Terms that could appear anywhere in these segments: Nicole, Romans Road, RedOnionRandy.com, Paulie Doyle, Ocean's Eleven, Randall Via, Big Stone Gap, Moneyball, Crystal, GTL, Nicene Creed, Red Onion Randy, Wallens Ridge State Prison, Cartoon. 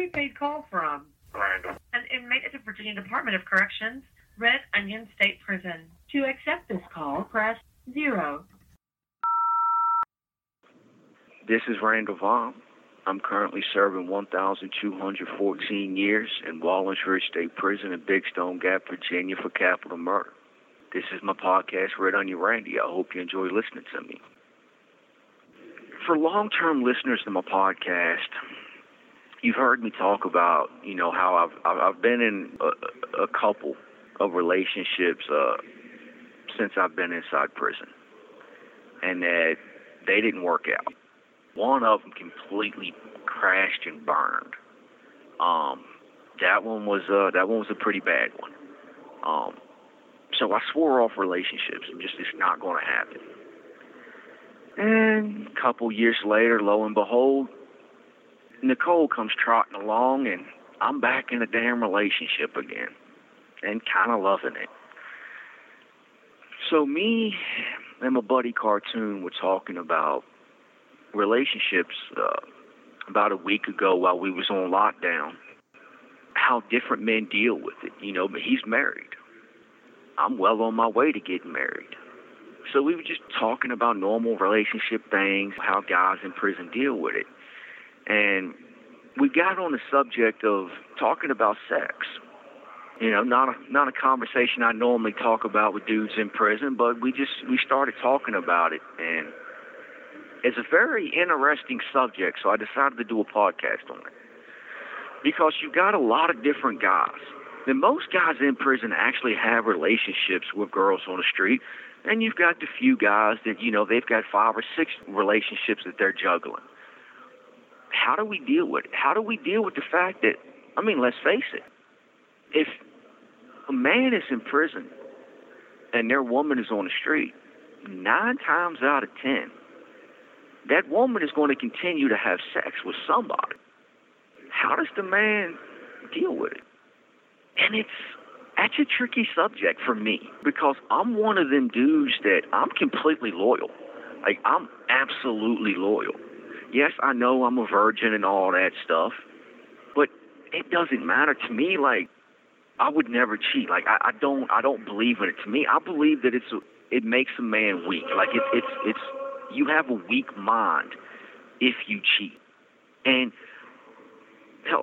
prepaid call from Randall, an inmate at the Virginia Department of Corrections, Red Onion State Prison. To accept this call, press 0. This is Randall Via. I'm currently serving 1,214 years in Wallens Ridge State Prison in Big Stone Gap, Virginia for capital murder. This is my podcast, Red Onion Randy. I hope you enjoy listening to me. For long-term listeners to my podcast, you've heard me talk about, you know, how I've been in a couple of relationships since I've been inside prison, and that they didn't work out. One of them completely crashed and burned. That one was a pretty bad one. So I swore off relationships. It's not going to happen. And a couple years later, lo and behold, Nicole comes trotting along, and I'm back in a damn relationship again, and kind of loving it. So me and my buddy Cartoon were talking about relationships about a week ago while we was on lockdown, how different men deal with it, you know. But he's married. I'm well on my way to getting married. So we were just talking about normal relationship things, how guys in prison deal with it. And we got on the subject of talking about sex. You know, not a conversation I normally talk about with dudes in prison, but we started talking about it, and it's a very interesting subject, so I decided to do a podcast on it. Because you got a lot of different guys. And most guys in prison actually have relationships with girls on the street, and you've got the few guys that, you know, they've got 5 or 6 relationships that they're juggling. How do we deal with it? How do we deal with the fact that, I mean, let's face it, if a man is in prison and their woman is on the street, 9 times out of 10, that woman is going to continue to have sex with somebody. How does the man deal with it? And that's a tricky subject for me, because I'm one of them dudes that I'm completely loyal. Like, I'm absolutely loyal. Yes, I know I'm a virgin and all that stuff, but it doesn't matter to me. Like, I would never cheat. Like, I don't believe in it. To me, I believe that it makes a man weak. Like, it's you have a weak mind if you cheat. And hell,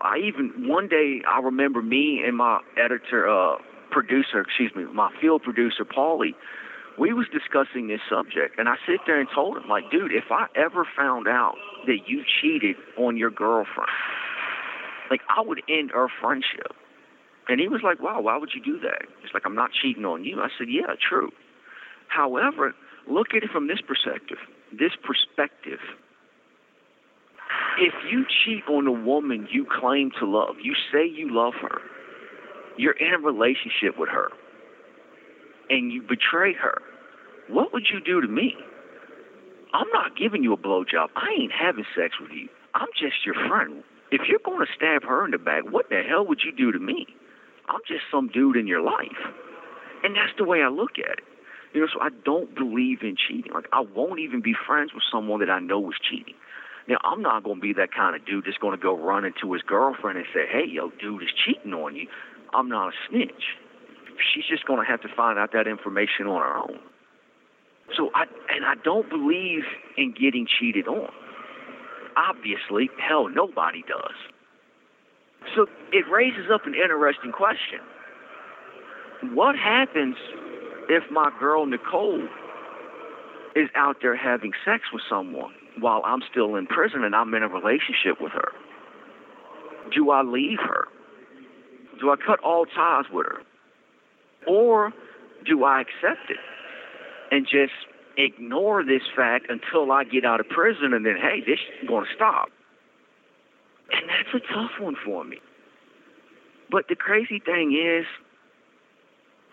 one day I remember me and my my field producer, Paulie, we was discussing this subject, and I sit there and told him, like, dude, if I ever found out that you cheated on your girlfriend, like, I would end our friendship. And he was like, wow, why would you do that? He's like, I'm not cheating on you. I said, yeah, true. However, look at it from this perspective. If you cheat on a woman you claim to love, you say you love her, you're in a relationship with her, and you betray her, what would you do to me? I'm not giving you a blowjob. I ain't having sex with you. I'm just your friend. If you're going to stab her in the back, what the hell would you do to me? I'm just some dude in your life. And that's the way I look at it. You know, so I don't believe in cheating. Like, I won't even be friends with someone that I know is cheating. Now, I'm not going to be that kind of dude that's going to go run into his girlfriend and say, hey, yo, dude is cheating on you. I'm not a snitch. She's just going to have to find out that information on her own. So I don't believe in getting cheated on. Obviously, hell, nobody does. So it raises up an interesting question. What happens if my girl Nicole is out there having sex with someone while I'm still in prison and I'm in a relationship with her? Do I leave her? Do I cut all ties with her? Or do I accept it and just ignore this fact until I get out of prison, and then, hey, this is going to stop? And that's a tough one for me. But the crazy thing is,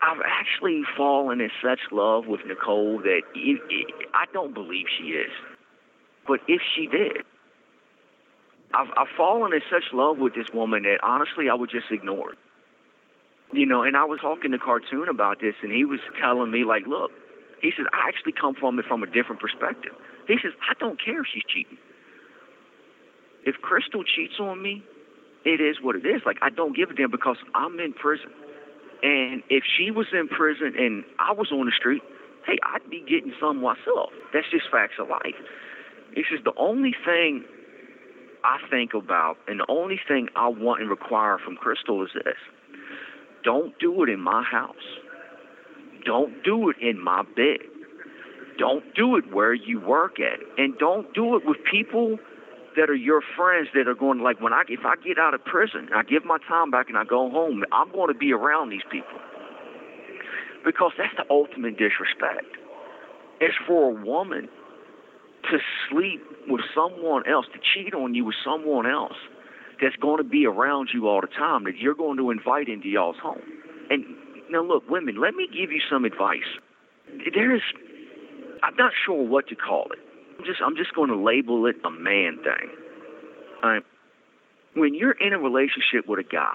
I've actually fallen in such love with Nicole that I don't believe she is. But if she did, I've fallen in such love with this woman that, honestly, I would just ignore it. You know, and I was talking to Cartoon about this, and he was telling me, like, look, he says, I actually come from it from a different perspective. He says, I don't care if she's cheating. If Crystal cheats on me, it is what it is. Like, I don't give a damn because I'm in prison. And if she was in prison and I was on the street, hey, I'd be getting some myself. That's just facts of life. This is the only thing I think about, and the only thing I want and require from Crystal is this. Don't do it in my house. Don't do it in my bed. Don't do it where you work at. And don't do it with people that are your friends that are going, like, if I get out of prison, I give my time back and I go home, I'm going to be around these people. Because that's the ultimate disrespect. It's for a woman to sleep with someone else, to cheat on you with someone else that's going to be around you all the time, that you're going to invite into y'all's home. And now look, women, let me give you some advice. I'm not sure what to call it. I'm just going to label it a man thing. All right? When you're in a relationship with a guy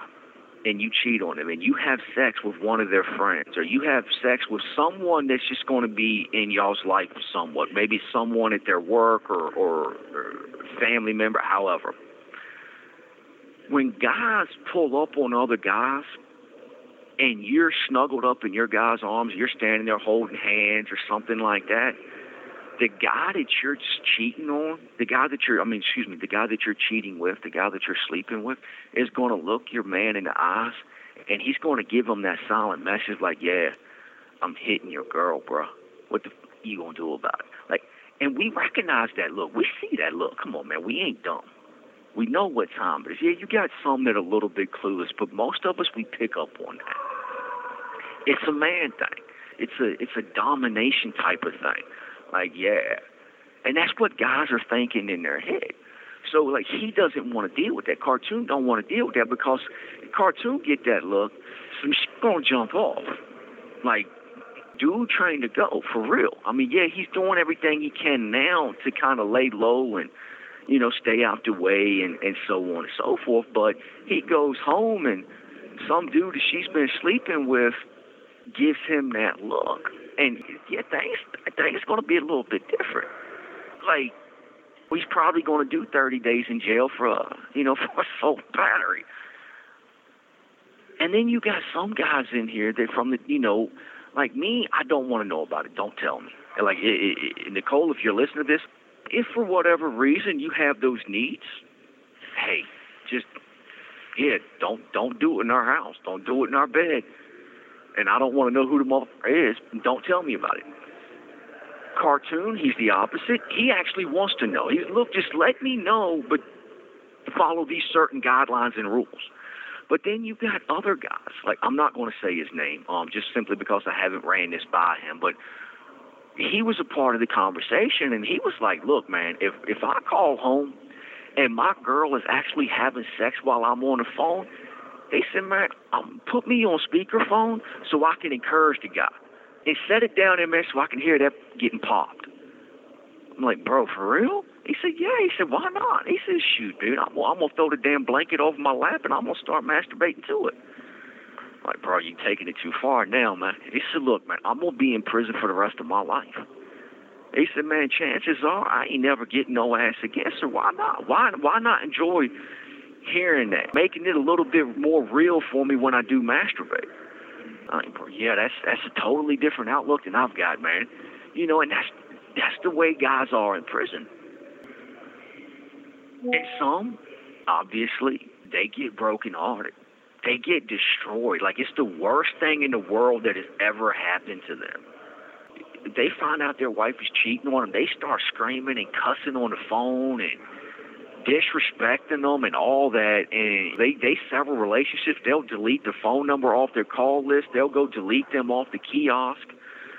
and you cheat on him and you have sex with one of their friends, or you have sex with someone that's just going to be in y'all's life somewhat, maybe someone at their work or family member, however. When guys pull up on other guys and you're snuggled up in your guy's arms, you're standing there holding hands or something like that, the guy that you're cheating on, the guy that you're cheating with, the guy that you're sleeping with, is going to look your man in the eyes, and he's going to give him that silent message like, yeah, I'm hitting your girl, bro. What the f*** you going to do about it? Like, and we recognize that look. We see that look. Come on, man. We ain't dumb. We know what time it is. Yeah, you got some that are a little bit clueless, but most of us, we pick up on that. It's a man thing. It's a domination type of thing. Like, yeah. And that's what guys are thinking in their head. So, like, he doesn't want to deal with that. Cartoon don't want to deal with that, because Cartoon get that look, some shit going to jump off. Like, dude trying to go, for real. I mean, yeah, he's doing everything he can now to kind of lay low and, you know, stay out the way and so on and so forth. But he goes home and some dude that she's been sleeping with gives him that look. And, yeah, things going to be a little bit different. Like, he's probably going to do 30 days in jail for assault battery. And then you got some guys in here that like me, I don't want to know about it. Don't tell me. And like, Nicole, if you're listening to this, if for whatever reason you have those needs, hey, don't do it in our house. Don't do it in our bed. And I don't want to know who the motherfucker is. Don't tell me about it. Cartoon, he's the opposite. He actually wants to know. He's, look, just let me know, but follow these certain guidelines and rules. But then you've got other guys. Like, I'm not going to say his name, just simply because I haven't ran this by him. But he was a part of the conversation, and he was like, look, man, if I call home and my girl is actually having sex while I'm on the phone, they said, man, put me on speakerphone so I can encourage the guy. And set it down in there so I can hear that getting popped. I'm like, bro, for real? He said, yeah. He said, why not? He said, shoot, dude, I'm going to throw the damn blanket over my lap and I'm going to start masturbating to it. I'm like, bro, you taking it too far now, man. He said, look, man, I'm going to be in prison for the rest of my life. He said, man, chances are I ain't never getting no ass again, so why not? Why not enjoy hearing that, making it a little bit more real for me when I do masturbate? Yeah, that's a totally different outlook than I've got, man. You know, and that's the way guys are in prison. And some, obviously, they get brokenhearted. They get destroyed. Like, it's the worst thing in the world that has ever happened to them. They find out their wife is cheating on them. They start screaming and cussing on the phone and disrespecting them and all that, and they several relationships. They'll delete the phone number off their call list. They'll go delete them off the kiosk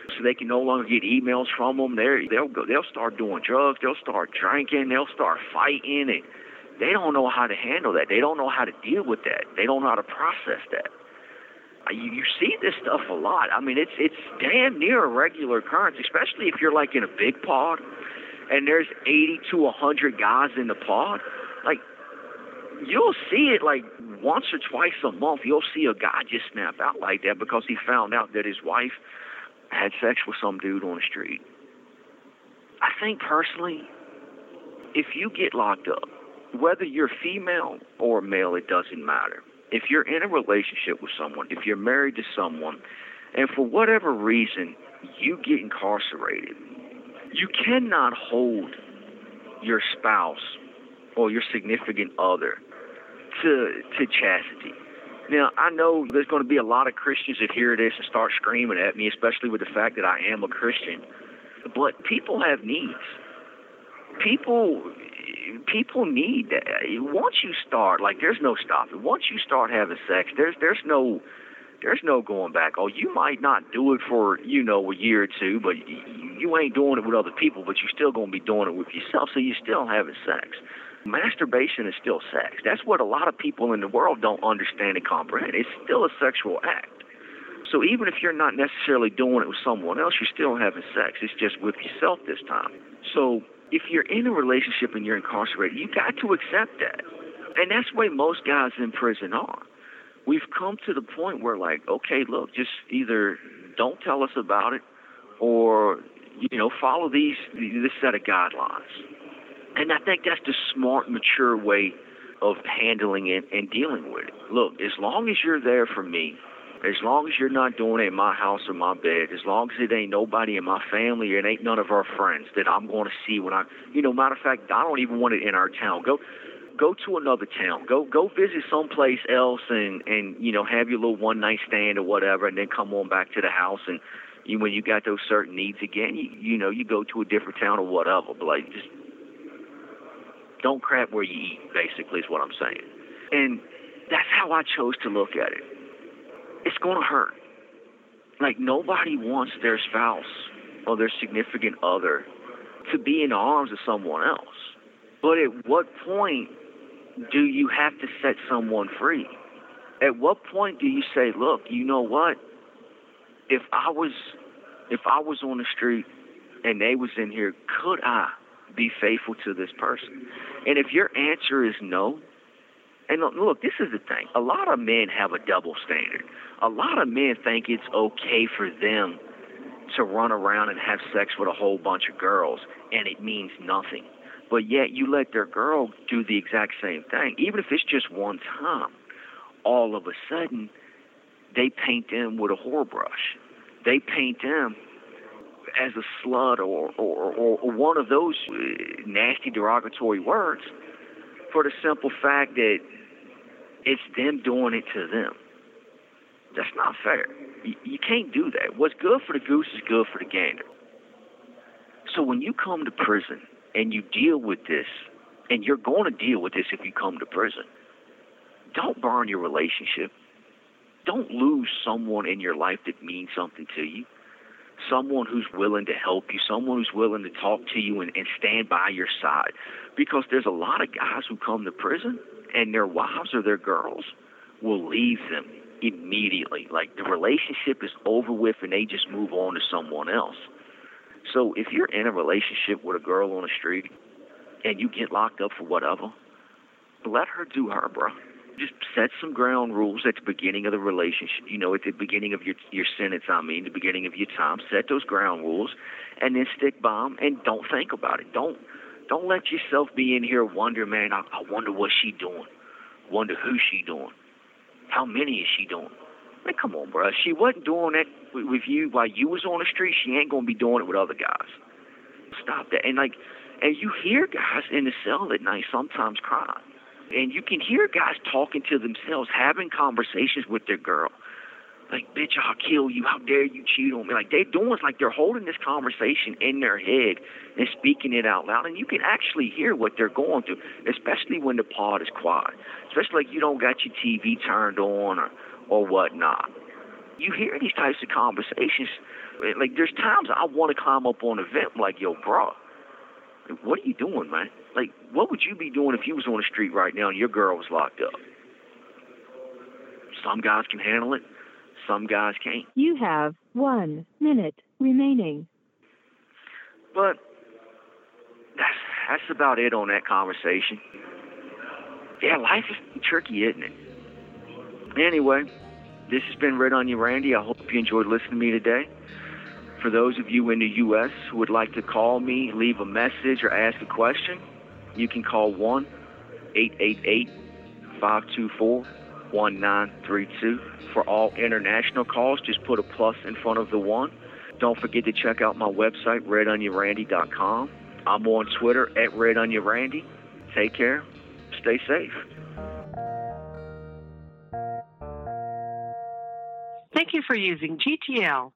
so they can no longer get emails from them. They'll start doing drugs. They'll start drinking. They'll start fighting, and they don't know how to handle that. They don't know how to deal with that. They don't know how to process that. You see this stuff a lot. I mean, it's damn near a regular occurrence, especially if you're like in a big pod. And there's 80 to 100 guys in the pod. Like, you'll see it like once or twice a month. You'll see a guy just snap out like that because he found out that his wife had sex with some dude on the street. I think personally, if you get locked up whether you're female or male, it doesn't matter. If you're in a relationship with someone, if you're married to someone, and for whatever reason, you get incarcerated, you cannot hold your spouse or your significant other to chastity. Now, I know there's going to be a lot of Christians that hear this and start screaming at me, especially with the fact that I am a Christian. But people have needs. People need that. Once you start, like, there's no stopping. Once you start having sex, there's no going back. Oh, you might not do it for, a year or two, but you ain't doing it with other people, but you're still going to be doing it with yourself, so you're still having sex. Masturbation is still sex. That's what a lot of people in the world don't understand and comprehend. It's still a sexual act. So even if you're not necessarily doing it with someone else, you're still having sex. It's just with yourself this time. So if you're in a relationship and you're incarcerated, you got to accept that. And that's the way most guys in prison are. We've come to the point where, like, okay, look, just either don't tell us about it or, follow this set of guidelines. And I think that's the smart, mature way of handling it and dealing with it. Look, as long as you're there for me, as long as you're not doing it in my house or my bed, as long as it ain't nobody in my family or it ain't none of our friends that I'm going to see when I, matter of fact, I don't even want it in our town. Go to another town. Go visit someplace else and have your little one-night stand or whatever, and then come on back to the house. And when you got those certain needs again, you go to a different town or whatever. But, like, just don't crap where you eat, basically, is what I'm saying. And that's how I chose to look at it. It's going to hurt. Like, nobody wants their spouse or their significant other to be in the arms of someone else. But at what point do you have to set someone free? At what point do you say, look, you know what? If I was on the street and they was in here, could I be faithful to this person? And if your answer is no, and look, this is the thing. A lot of men have a double standard. A lot of men think it's okay for them to run around and have sex with a whole bunch of girls, and it means nothing. But yet you let their girl do the exact same thing. Even if it's just one time, all of a sudden they paint them with a whore brush. They paint them as a slut or one of those nasty derogatory words for the simple fact that it's them doing it to them. That's not fair. You can't do that. What's good for the goose is good for the gander. So when you come to prison and you deal with this, and you're going to deal with this if you come to prison, don't burn your relationship. Don't lose someone in your life that means something to you, someone who's willing to help you, someone who's willing to talk to you and stand by your side. Because there's a lot of guys who come to prison, and their wives or their girls will leave them immediately. Like, the relationship is over with, and they just move on to someone else. So if you're in a relationship with a girl on the street and you get locked up for whatever, let her do her, bro. Just set some ground rules at the beginning of the relationship, at the beginning of your sentence, the beginning of your time. Set those ground rules and then stick by them and don't think about it. Don't let yourself be in here wonder, man, I wonder what she doing. Wonder who she doing. How many is she doing? Man, come on, bro. If she wasn't doing that with you while you was on the street, she ain't going to be doing it with other guys. Stop that. And you hear guys in the cell at night sometimes crying. And you can hear guys talking to themselves, having conversations with their girl. Like, bitch, I'll kill you. How dare you cheat on me? Like, they're doing it. Like, they're holding this conversation in their head and speaking it out loud. And you can actually hear what they're going through, especially when the pod is quiet. Especially, like, you don't got your TV turned on or whatnot. You hear these types of conversations. Like, there's times I want to climb up on a vent like, yo, bro, what are you doing, man? Like, what would you be doing if you was on the street right now and your girl was locked up? Some guys can handle it. Some guys can't. You have 1 minute remaining. But that's about it on that conversation. Yeah, life is tricky, isn't it? Anyway, this has been Red Onion Randy. I hope you enjoyed listening to me today. For those of you in the U.S. who would like to call me, leave a message, or ask a question, you can call 888-524-1932. For all international calls, just put a plus in front of the one. Don't forget to check out my website, RedOnionRandy.com. I'm on Twitter at RedOnionRandy. Take care. Stay safe. Thank you for using GTL.